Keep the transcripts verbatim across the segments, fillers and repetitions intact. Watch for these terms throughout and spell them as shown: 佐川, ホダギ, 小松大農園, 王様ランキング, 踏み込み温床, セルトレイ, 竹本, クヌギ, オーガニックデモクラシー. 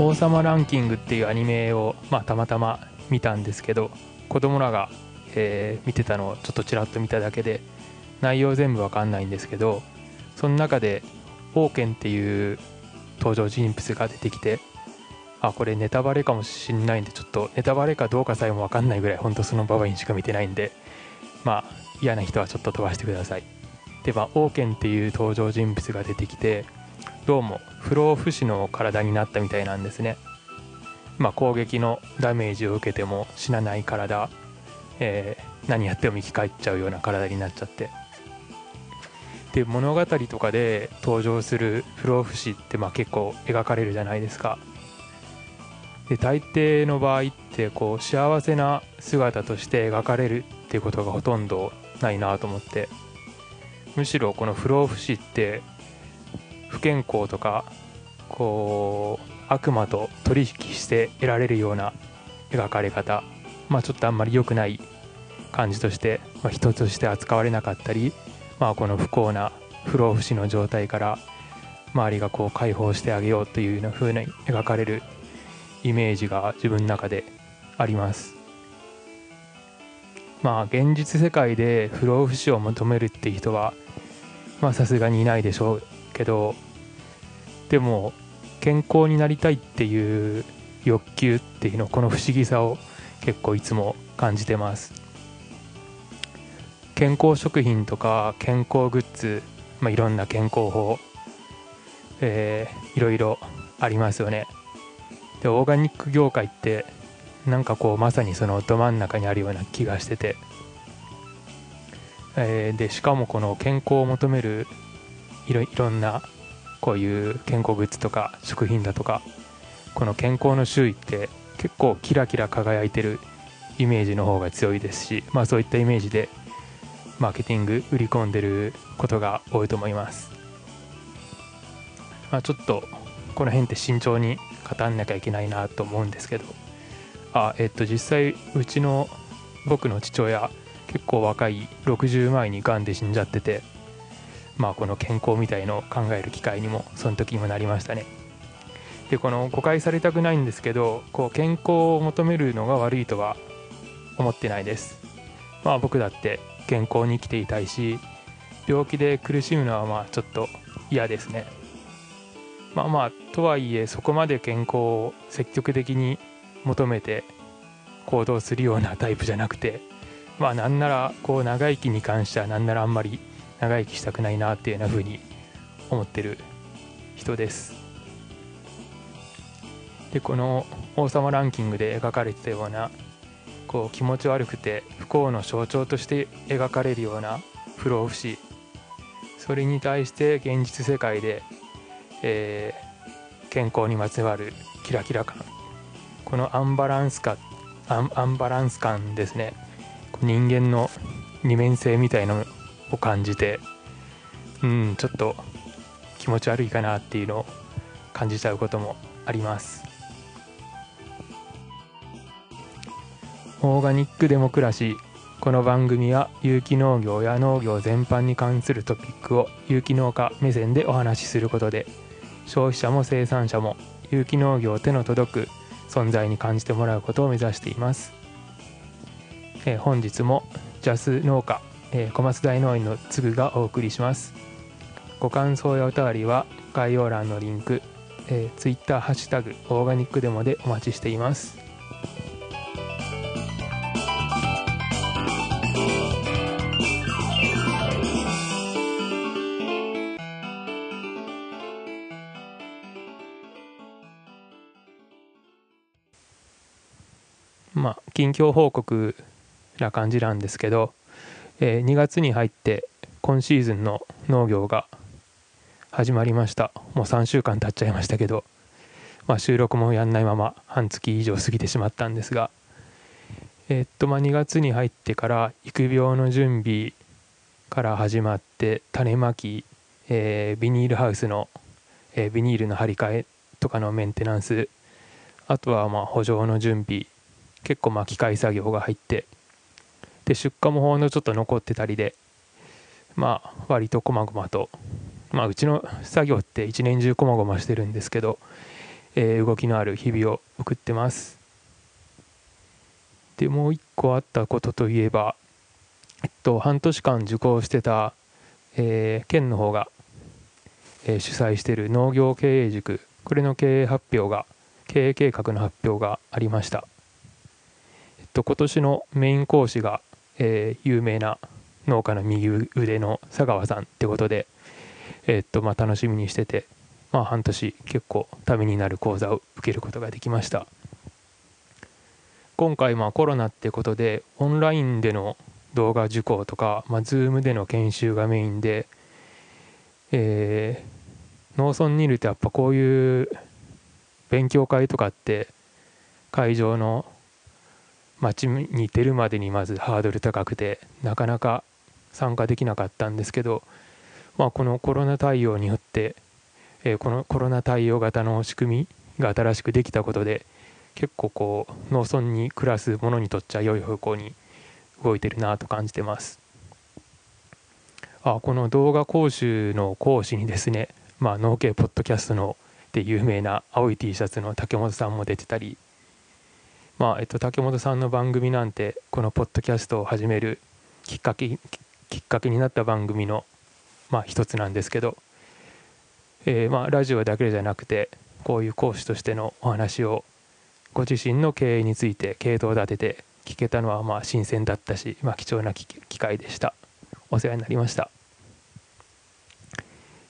王様ランキングっていうアニメを、まあ、たまたま見たんですけど、子供らが、えー、見てたのをちょっとちらっと見ただけで内容全部わかんないんですけど、その中で王権っていう登場人物が出てきて、あ、これネタバレかもしんないんで、ちょっとネタバレかどうかさえもわかんないぐらい本当その場面しか見てないんで、まあ嫌な人はちょっと飛ばしてください。で、まあ、王権っていう登場人物が出てきて、どうも不老不死の体になったみたいなんですね。まあ、攻撃のダメージを受けても死なない体、えー、何やっても生き返っちゃうような体になっちゃって、で物語とかで登場する不老不死ってまあ結構描かれるじゃないですか。で大抵の場合ってこう幸せな姿として描かれるっていうことがほとんどないなと思って、むしろこの不老不死って不健康とかこう悪魔と取引して得られるような描かれ方、まあ、ちょっとあんまり良くない感じとして、まあ、人として扱われなかったり、まあ、この不幸な不老不死の状態から周りがこう解放してあげようというような風に描かれるイメージが自分の中であります。まあ現実世界で不老不死を求めるって人はまあさすがにいないでしょうけど、でも健康になりたいっていう欲求っていうの、この不思議さを結構いつも感じてます。健康食品とか健康グッズ、まあ、いろんな健康法、えー、いろいろありますよね。でオーガニック業界ってなんかこうまさにそのど真ん中にあるような気がしてて、えー、でしかもこの健康を求めるいろいろんなこういう健康グッズとか食品だとか、この健康の周囲って結構キラキラ輝いてるイメージの方が強いですし、まあそういったイメージでマーケティング売り込んでることが多いと思います。まあ、ちょっとこの辺って慎重に語んなきゃいけないなと思うんですけど、あえっと実際うちの僕の父親結構若いろくじゅうまえに癌で死んじゃってて、まあこの健康みたいのを考える機会にもその時にもなりましたね。でこの誤解されたくないんですけど、こう健康を求めるのが悪いとは思ってないです。まあ僕だって健康に生きていたいし、病気で苦しむのはまあちょっと嫌ですね。まあまあとはいえそこまで健康を積極的に求めて行動するようなタイプじゃなくて、まあなんならこう長生きに関してはなんならあんまり長生きしたくないなっていうような風に思ってる人です。でこの王様ランキングで描かれてたようなこう気持ち悪くて不幸の象徴として描かれるような不老不死、それに対して現実世界で、えー、健康にまつわるキラキラ感、このアンバランス感、アン、アンバランス感ですね。人間の二面性みたいのを感じて、うん、ちょっと気持ち悪いかなっていうのを感じちゃうこともあります。オーガニックデモクラシー。この番組は有機農業や農業全般に関するトピックを有機農家目線でお話しすることで、消費者も生産者も有機農業手の届く存在に感じてもらうことを目指しています。えー、本日もジャス農家、えー、小松大農園のつぐがお送りします。ご感想やお便りは概要欄のリンク、えー、Twitter ハッシュタグオーガニックデモでお待ちしています。まあ、近況報告な感じなんですけど、えー、にがつに入って今シーズンの農業が始まりました。もうさんしゅうかん経っちゃいましたけど、まあ、収録もやんないまま半月以上過ぎてしまったんですが、えー、っとまあにがつに入ってから育苗の準備から始まって、種まき、えー、ビニールハウスの、えー、ビニールの張り替えとかのメンテナンス、あとはまあ圃場の準備、結構まあ機械作業が入って、で出荷もほんのちょっと残ってたりで、まあ割とこまごまと、まあうちの作業って一年中こまごましてるんですけど、えー、動きのある日々を送ってます。でもう一個あったことといえば、えっと、半年間受講してた、えー、県の方が、えー、主催している農業経営塾、これの経営発表が経営計画の発表がありました。えっと、今年のメイン講師が、えー、有名な農家の右腕の佐川さんってことで、えっとまあ、楽しみにしてて、まあ、半年結構ためになる講座を受けることができました。今回まあコロナってことでオンラインでの動画受講とか、まあ、Zoom での研修がメインで、えー、農村にいるとやっぱこういう勉強会とかって会場の街に出るまでにまずハードル高くてなかなか参加できなかったんですけど、まあ、このコロナ対応によって、えー、このコロナ対応型の仕組みが新しくできたことで結構こう農村に暮らす者にとっちゃ良い方向に動いてるなと感じてます。あ、この動画講習の講師にですね、まあ、農系ポッドキャストので有名な青い T シャツの竹本さんも出てたり、まあえっと、竹本さんの番組なんてこのポッドキャストを始めるきっかけ、きっかけになった番組の、まあ、一つなんですけど、えーまあ、ラジオだけじゃなくてこういう講師としてのお話をご自身の経営について系統を立てて聞けたのはまあ新鮮だったし、まあ、貴重な機会でした。お世話になりました。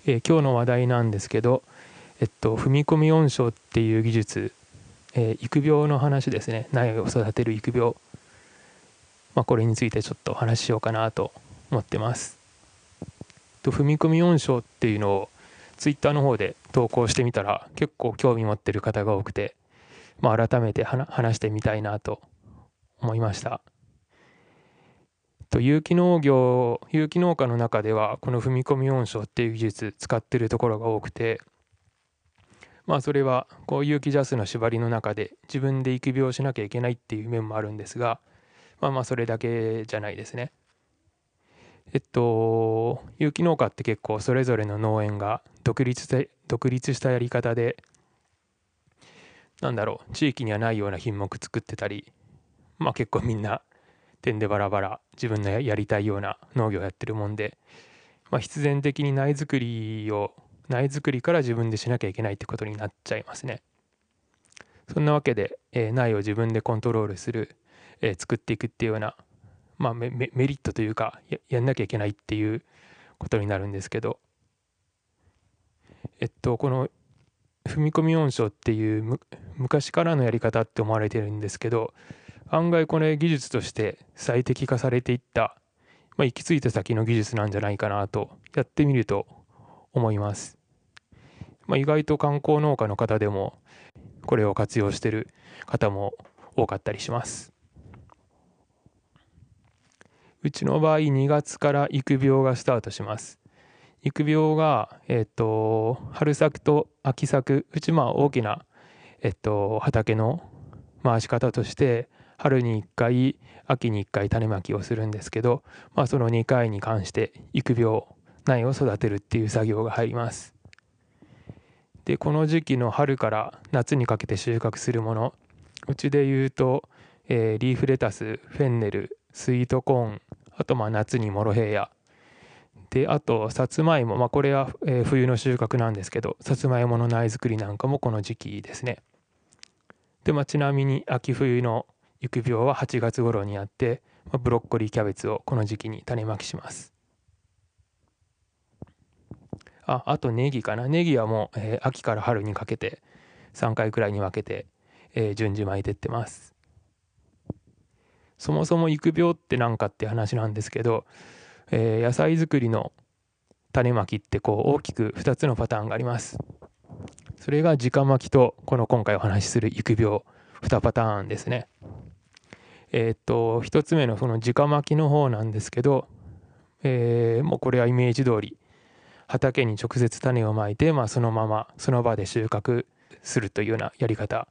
えー、今日の話題なんですけど、えっと、踏み込み音床っていう技術、えー、育苗の話ですね。苗を育てる育苗、まあ、これについてちょっとお話ししようかなと思ってます。と踏み込み音床っていうのをツイッターの方で投稿してみたら結構興味持ってる方が多くて、まあ、改めて話してみたいなと思いました。と有機農業有機農家の中ではこの踏み込み音床っていう技術使ってるところが多くて、まあ、それはこう有機ジャスの縛りの中で自分で育苗しなきゃいけないっていう面もあるんですが、まあまあそれだけじゃないですね。えっと有機農家って結構それぞれの農園が独立して独立したやり方で、なんだろう、地域にはないような品目作ってたり、まあ結構みんな点でバラバラ自分のやりたいような農業をやってるもんで、まあ必然的に苗作りを苗作りから自分でしなきゃいけないってことになっちゃいますね。そんなわけで、えー、苗を自分でコントロールする、えー、作っていくっていうような、まあ、メ, メリットというか や, やんなきゃいけないっていうことになるんですけど、えっとこの踏み込み音床っていうむ昔からのやり方って思われてるんですけど、案外これ技術として最適化されていった、まあ、行き着いた先の技術なんじゃないかなとやってみると思います。まあ、意外と観光農家の方でもこれを活用している方も多かったりします。うちの場合にがつから育苗がスタートします。育苗が、えー、と春作と秋作、うちまあ大きな、えー、と畑の回し方として春にいっかい秋にいっかい種まきをするんですけど、まあ、そのにかいに関して育苗苗を育てるっていう作業が入ります。でこの時期の春から夏にかけて収穫するもの、うちでいうと、えー、リーフレタス、フェンネル、スイートコーン、あとまあ夏にモロヘイヤで、あとさつまいも、まあ、これは、えー、冬の収穫なんですけど、さつまいもの苗作りなんかもこの時期ですね。で、まあ、ちなみに秋冬の育苗ははちがつ頃にあって、まあ、ブロッコリー、キャベツをこの時期に種まきします。あ, あとネギかな。ネギはもう、えー、秋から春にかけてさんかいくらいに分けて、えー、順次巻いてってます。そもそも育苗って何かって話なんですけど、えー、野菜作りの種まきってこう大きくふたつのパターンがあります。それが直巻きとこの今回お話しする育苗にパターンですね。えー、っとひとつめのその直巻きの方なんですけど、えー、もうこれはイメージ通り畑に直接種をまいて、まあ、そのままその場で収穫するというようなやり方。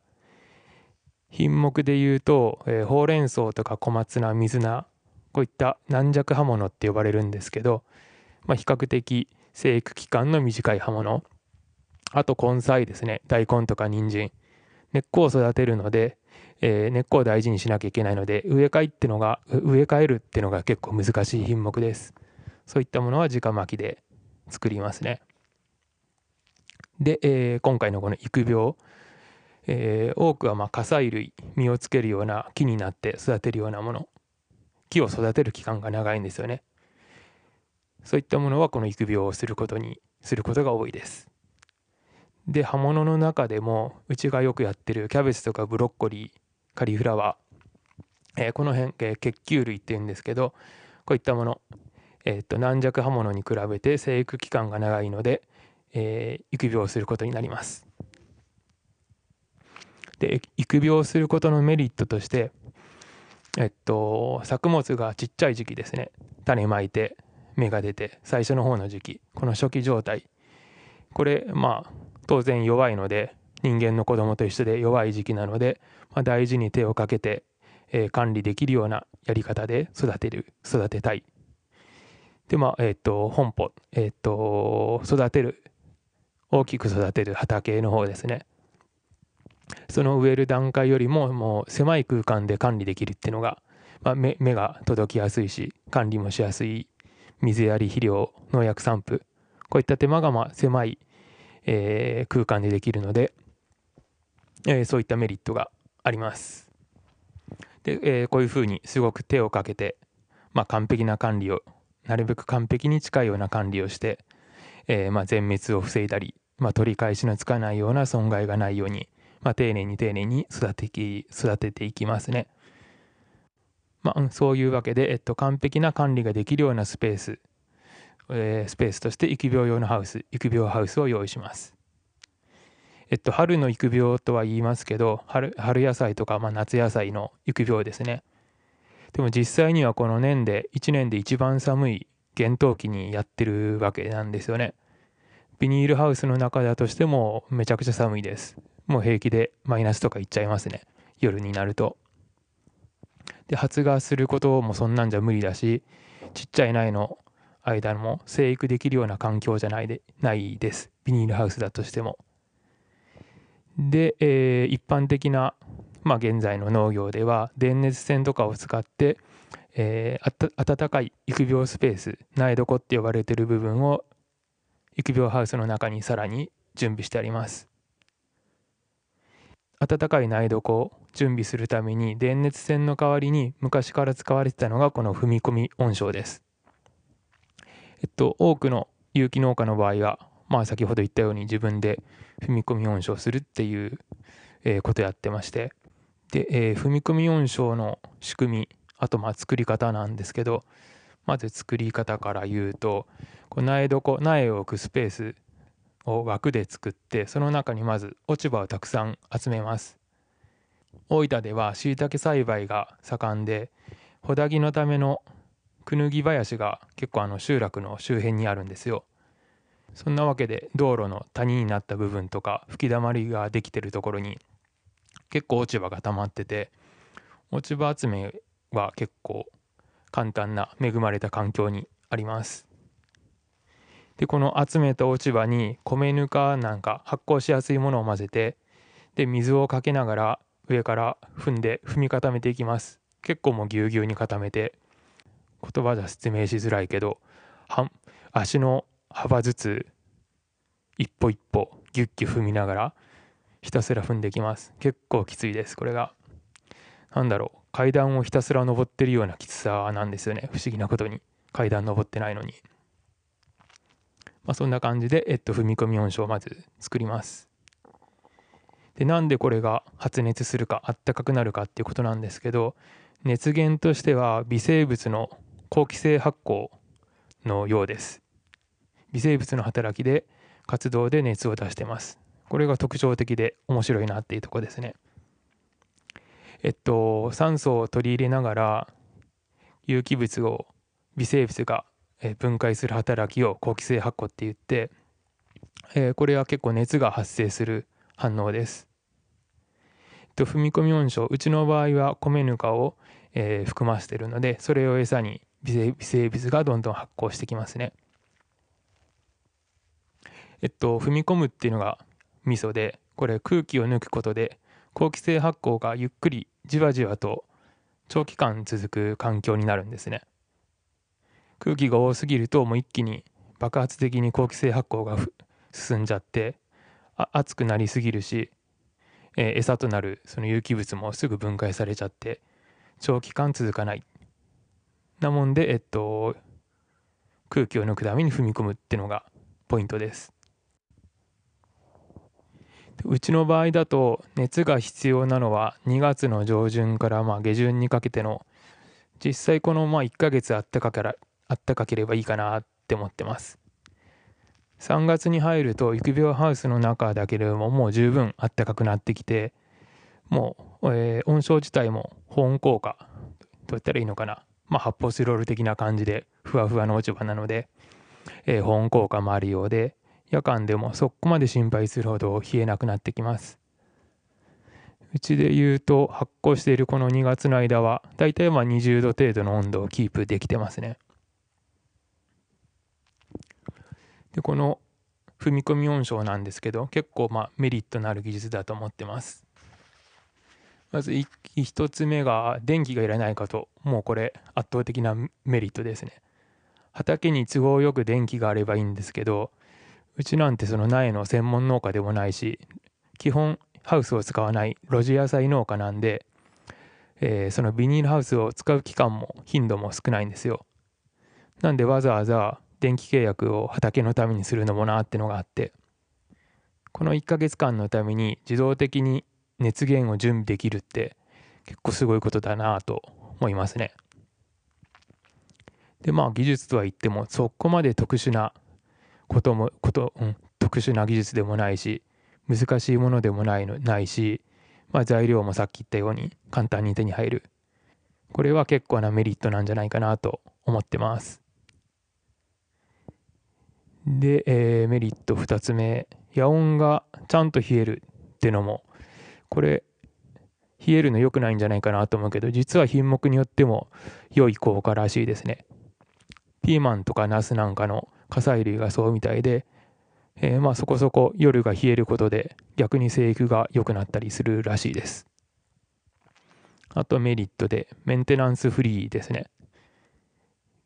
品目でいうと、えー、ほうれん草とか小松菜、水菜、こういった軟弱葉物って呼ばれるんですけど、まあ、比較的生育期間の短い葉物あと根菜ですね、大根とか人参、根っこを育てるので、えー、根っこを大事にしなきゃいけないので、植え替えってのが植え替えるってのが結構難しい品目です。そういったものは直巻きで作りますね。で、えー、今回のこの育苗、えー、多くはまあ火砕類、実をつけるような木になって育てるようなもの、木を育てる期間が長いんですよね。そういったものはこの育苗をすることにすることが多いです。で、葉物の中でもうちがよくやってるキャベツとかブロッコリー、カリフラワー、えー、この辺、えー、結球類っていうんですけど、こういったもの、えー、と軟弱葉物に比べて生育期間が長いので、えー、育苗をすることになります。で、育苗をすることのメリットとして、えっと、作物がちっちゃい時期ですね、種まいて芽が出て最初の方の時期、この初期状態、これまあ当然弱いので、人間の子供と一緒で弱い時期なので、まあ、大事に手をかけて、えー、管理できるようなやり方で育てる育てたい。で、まあえっと本舗、えっと育てる、大きく育てる畑の方ですね、その植える段階よりももう狭い空間で管理できるっていうのが、まあ、目, 目が届きやすいし管理もしやすい。水やり、肥料、農薬散布、こういった手間がまあ狭いえー、空間でできるので、えー、そういったメリットがあります。で、えー、こういうふうにすごく手をかけて、まあ、完璧な管理を、なるべく完璧に近いような管理をして、えーまあ、全滅を防いだり、まあ、取り返しのつかないような損害がないように、まあ、丁寧に丁寧に育てき、育てていきますね。まあ、そういうわけで、えっと、完璧な管理ができるようなスペース、えー、スペースとして育苗用のハウス、育苗ハウスを用意します。えっと、春の育苗とは言いますけど、 春, 春野菜とか、まあ、夏野菜の育苗ですね。でも実際にはこの年でいちねんで一番寒い厳冬期にやってるわけなんですよね。ビニールハウスの中だとしてもめちゃくちゃ寒いです。もう平気でマイナスとかいっちゃいますね、夜になると。で、発芽することもそんなんじゃ無理だし、ちっちゃい苗の間も生育できるような環境じゃないで、ないです。ビニールハウスだとしても。で、えー、一般的な、まあ、現在の農業では電熱線とかを使って、えー、あた暖かい育苗スペース、苗床って呼ばれている部分を育苗ハウスの中にさらに準備してあります。暖かい苗床を準備するために電熱線の代わりに昔から使われてたのがこの踏み込み温床です。えっと、多くの有機農家の場合は、まあ、先ほど言ったように自分で踏み込み温床するっていう、えー、ことやってまして、で、えー、踏み込み温床の仕組み、あとまあ作り方なんですけど、まず作り方から言うと、こう苗床、苗を置くスペースを枠で作って、その中にまず落ち葉をたくさん集めます。大分ではしいたけ栽培が盛んで、ホダギのためのクヌギ林が結構あの集落の周辺にあるんですよ。そんなわけで道路の谷になった部分とか吹きだまりができてるところに結構落ち葉が溜まってて、落ち葉集めは結構簡単な恵まれた環境にあります。で、この集めた落ち葉に米ぬかなんか発酵しやすいものを混ぜて、で水をかけながら上から踏んで踏み固めていきます。結構もうぎゅうぎゅうに固めて、言葉じゃ説明しづらいけど、足の幅ずつ一歩一歩ギュッギュ踏みながらひたすら踏んできます。結構きついです。これがなんだろう、階段をひたすら登ってるようなきつさなんですよね。不思議なことに階段登ってないのに、まあ、そんな感じで、えっと、踏み込み温床をまず作ります。で、なんでこれが発熱するか、あったかくなるかっていうことなんですけど、熱源としては微生物の好気性発酵のようです。微生物の働きで活動で熱を出してます。これが特徴的で面白いなっていうとこですね。えっと酸素を取り入れながら有機物を微生物が分解する働きを好気性発酵って言って、えこれは結構熱が発生する反応です。えっと踏み込み温床、うちの場合は米ぬかをえ含ませているので、それを餌に微生物がどんどん発酵してきますね。えっと、踏み込むっていうのが味噌で、これ空気を抜くことで好気性発酵がゆっくりじわじわと長期間続く環境になるんですね。空気が多すぎるともう一気に爆発的に好気性発酵が進んじゃって、あ熱くなりすぎるし、えー、餌となるその有機物もすぐ分解されちゃって長期間続かない。なもんで、えっと、空気を抜くために踏み込むっていうのがポイントです。うちの場合だと熱が必要なのはにがつの上旬からまあ下旬にかけての、実際このまあいっかげつあったかからあったかければいいかなって思ってます。さんがつに入ると育苗ハウスの中だけでももう十分あったかくなってきて、もう、えー、温床自体も保温効果といったらいいのかな、まあ、発泡スチロール的な感じでふわふわの落ち葉なので、えー、保温効果もあるようで、夜間でもそこまで心配するほど冷えなくなってきます。うちでいうと発酵しているこのにがつの間はだいたいまあにじゅうど程度の温度をキープできてますね。でこの踏み込み温床なんですけど、結構まあメリットのある技術だと思ってます。まず一つ目が電気がいらないかと、もうこれ圧倒的なメリットですね。畑に都合よく電気があればいいんですけど、うちなんてその苗の専門農家でもないし、基本ハウスを使わない露地野菜農家なんで、えー、そのビニールハウスを使う期間も頻度も少ないんですよ。なんでわざわざ電気契約を畑のためにするのもなってのがあって、このいっかげつかんのために自動的に熱源を準備できるって結構すごいことだなと思いますね。でまあ技術とは言ってもそこまで特殊なこともこと、うん、特殊な技術でもないし難しいものでもないのないし、まあ、材料もさっき言ったように簡単に手に入る。これは結構なメリットなんじゃないかなと思ってます。で、えー、メリットふたつめ、野温がちゃんと冷えるってのも、これ冷えるの良くないんじゃないかなと思うけど、実は品目によっても良い効果らしいですね。ピーマンとかナスなんかの火砕類がそうみたいで、えー、まあそこそこ夜が冷えることで逆に生育が良くなったりするらしいです。あとメリットでメンテナンスフリーですね。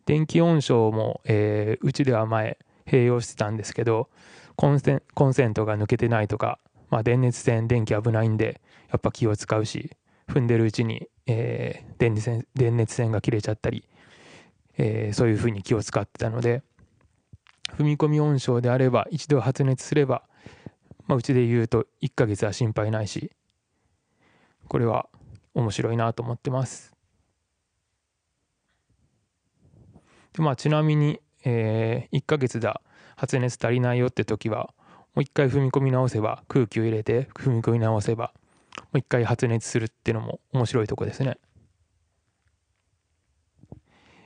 電気温床も、えー、うちでは前併用してたんですけど、コンセン、コンセントが抜けてないとか、まあ、電熱線電気危ないんでやっぱ気を使うし、踏んでるうちに、えー、電熱線、電熱線が切れちゃったり、えー、そういうふうに気を使ってたので、踏み込み温床であれば一度発熱すれば、まあ、うちで言うといっかげつは心配ないし、これは面白いなと思ってます。で、まあ、ちなみに、えー、いっかげつだ発熱足りないよって時はもう一回踏み込み直せば、空気を入れて踏み込み直せばもう一回発熱するっていうのも面白いとこですね。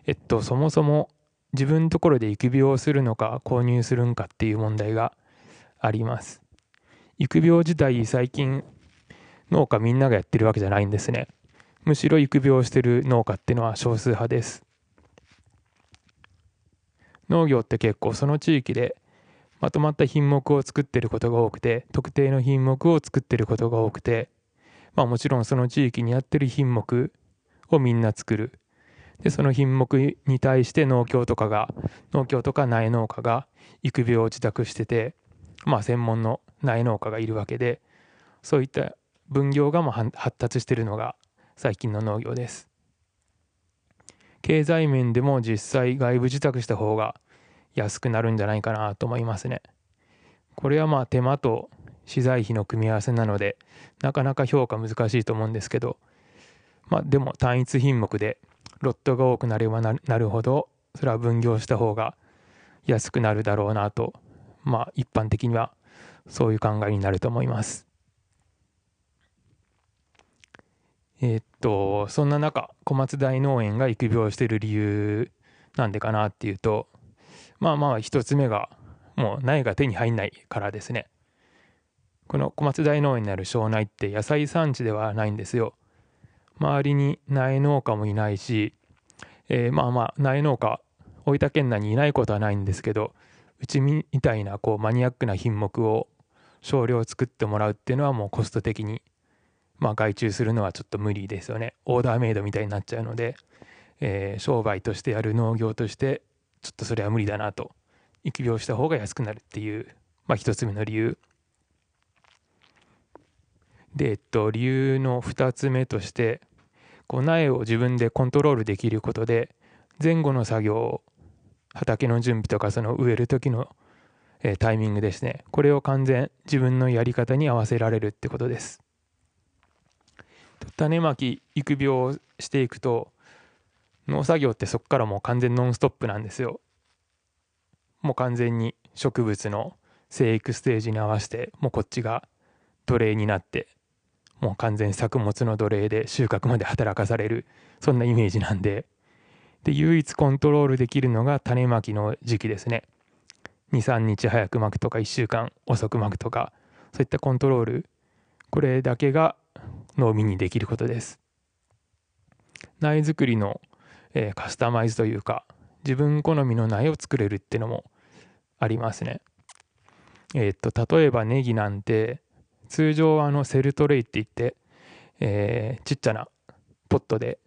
えっとそもそも自分のところで育苗をするのか購入するのかっていう問題があります。育苗自体最近農家みんながやってるわけじゃないんですね。むしろ育苗してる農家っていうのは少数派です。農業って結構その地域でまとまった品目を作ってることが多くて、特定の品目を作ってることが多くて、まあもちろんその地域に合ってる品目をみんな作る。でその品目に対して農協とかが農協とか苗農家が育苗を自宅してて、まあ専門の苗農家がいるわけで、そういった分業がもう発達してるのが最近の農業です。経済面でも実際外部受託した方が安くなるんじゃないかなと思いますね。これはまあ手間と資材費の組み合わせなのでなかなか評価難しいと思うんですけど、まあでも単一品目でロットが多くなればなるほどそれは分業した方が安くなるだろうなと、まあ一般的にはそういう考えになると思います。えー、っとそんな中、小松台農園が育苗している理由なんでかなっていうと、まあまあ一つ目がもう苗が手に入んないからですね。この小松台農園にある庄内って野菜産地ではないんですよ。周りに苗農家もいないし、えー、まあまあ苗農家大分県内にいないことはないんですけど、うちみたいなこうマニアックな品目を少量作ってもらうっていうのはもうコスト的に、まあ、外注するのはちょっと無理ですよね。オーダーメイドみたいになっちゃうので、えー、商売としてやる農業としてちょっとそれは無理だなと、育苗した方が安くなるっていう、まあ、一つ目の理由で、えっと、理由のふたつめとして、こう苗を自分でコントロールできることで前後の作業、畑の準備とかその植える時の、えー、タイミングですね、これを完全自分のやり方に合わせられるってことです。種まき育苗をしていくと農作業ってそこからもう完全ノンストップなんですよ。もう完全に植物の生育ステージに合わせて、もうこっちが奴隷になってもう完全作物の奴隷で収穫まで働かされる、そんなイメージなんで、で唯一コントロールできるのが種まきの時期ですね。にさんにち早くまくとかいっしゅうかん遅くまくとか、そういったコントロール、これだけが農民にできることです。苗作りの、えー、カスタマイズというか自分好みの苗を作れるってのもありますね。えー、っと例えばネギなんて通常はあのセルトレイっていって、えー、ちっちゃなポットで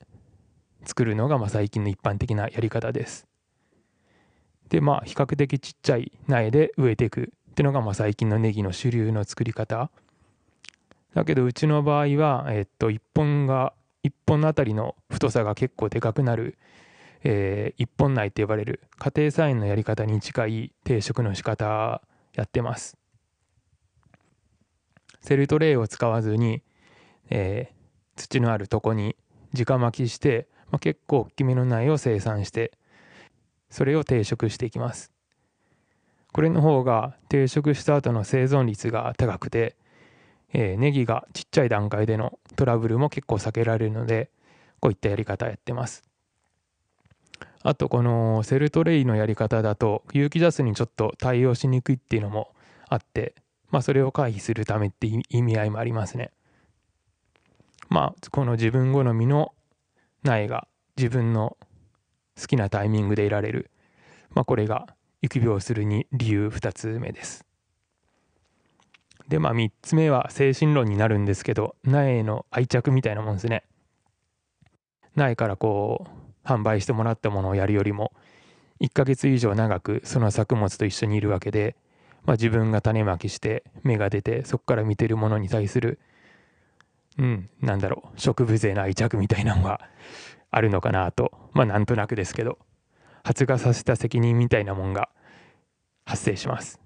作るのがまあ最近の一般的なやり方です。でまあ比較的ちっちゃい苗で植えていくっていうのがまあ最近のネギの主流の作り方だけど、うちの場合は、えー、っといっぽんがいっぽんあたりの太さが結構でかくなる、えー、いっぽん苗と呼ばれる家庭菜園のやり方に近い定植の仕方やってます。セルトレイを使わずに、えー、土のあるとこに直まきして、まあ、結構大きめの苗を生産してそれを定植していきます。これの方が定植した後の生存率が高くて、えー、ネギがちっちゃい段階でのトラブルも結構避けられるので、こういったやり方やってます。あとこのセルトレイのやり方だと有機ジャスにちょっと対応しにくいっていうのもあって、まあ、それを回避するためって意味合いもありますね。まあこの自分好みの苗が自分の好きなタイミングでいられる、まあ、これが育苗するに理由ふたつめです。でまあみっつめは精神論になるんですけど、苗への愛着みたいなもんですね。苗からこう販売してもらったものをやるよりもいっかげつ以上長くその作物と一緒にいるわけで、まあ、自分が種まきして芽が出てそこから見てるものに対する、うん、なんだろう、植物への愛着みたいなのがあるのかなと、まあなんとなくですけど、発芽させた責任みたいなもんが発生します。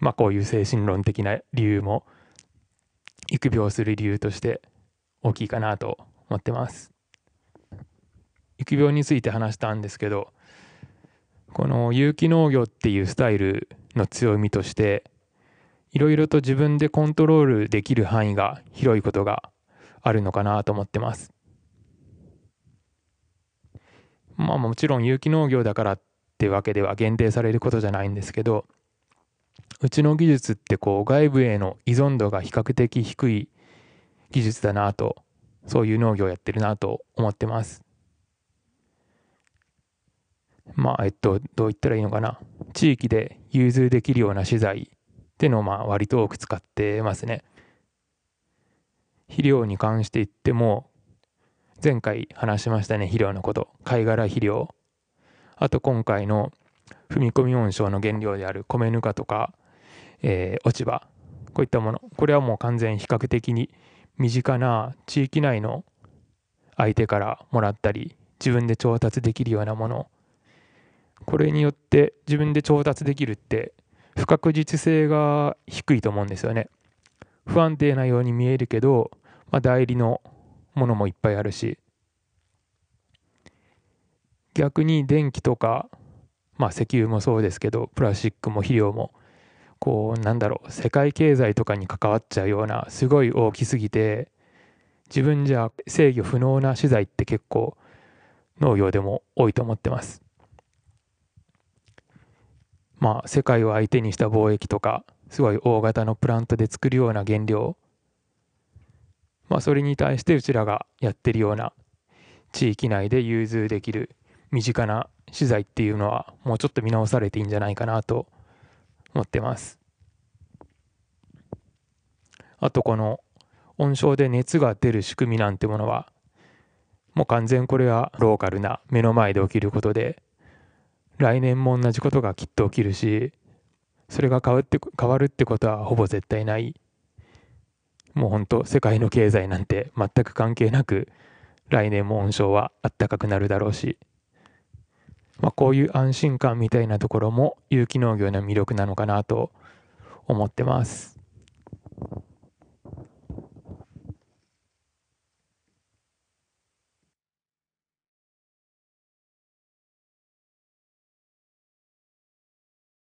まあこういう精神論的な理由も育苗する理由として大きいかなと思ってます。育苗について話したんですけど、この有機農業っていうスタイルの強みとしていろいろと自分でコントロールできる範囲が広いことがあるのかなと思ってます。まあもちろん有機農業だからってわけでは限定されることじゃないんですけど、うちの技術ってこう外部への依存度が比較的低い技術だなと、そういう農業をやってるなと思ってます。まあえっとどう言ったらいいのかな、地域で融通できるような資材っていうのをまあ割と多く使ってますね。肥料に関して言っても前回話しましたね、肥料のこと、貝殻肥料、あと今回の踏み込み温床の原料である米ぬかとか、えー、落ち葉、こういったもの、これはもう完全比較的に身近な地域内の相手からもらったり自分で調達できるようなもの、これによって自分で調達できるって不確実性が低いと思うんですよね。不安定なように見えるけど、まあ、代理のものもいっぱいあるし、逆に電気とかまあ石油もそうですけど、プラスチックも肥料もこうなんだろう、世界経済とかに関わっちゃうようなすごい大きすぎて自分じゃ制御不能な資材って結構農業でも多いと思ってます。まあ世界を相手にした貿易とか、すごい大型のプラントで作るような原料、まあそれに対してうちらがやってるような地域内で融通できる身近な取材っていうのはもうちょっと見直されていいんじゃないかなと思ってます。あとこの温床で熱が出る仕組みなんてものはもう完全これはローカルな目の前で起きることで、来年も同じことがきっと起きるし、それが変わって変わるってことはほぼ絶対ない。もう本当世界の経済なんて全く関係なく来年も温床はあったかくなるだろうし、まあ、こういう安心感みたいなところも有機農業の魅力なのかなと思ってます。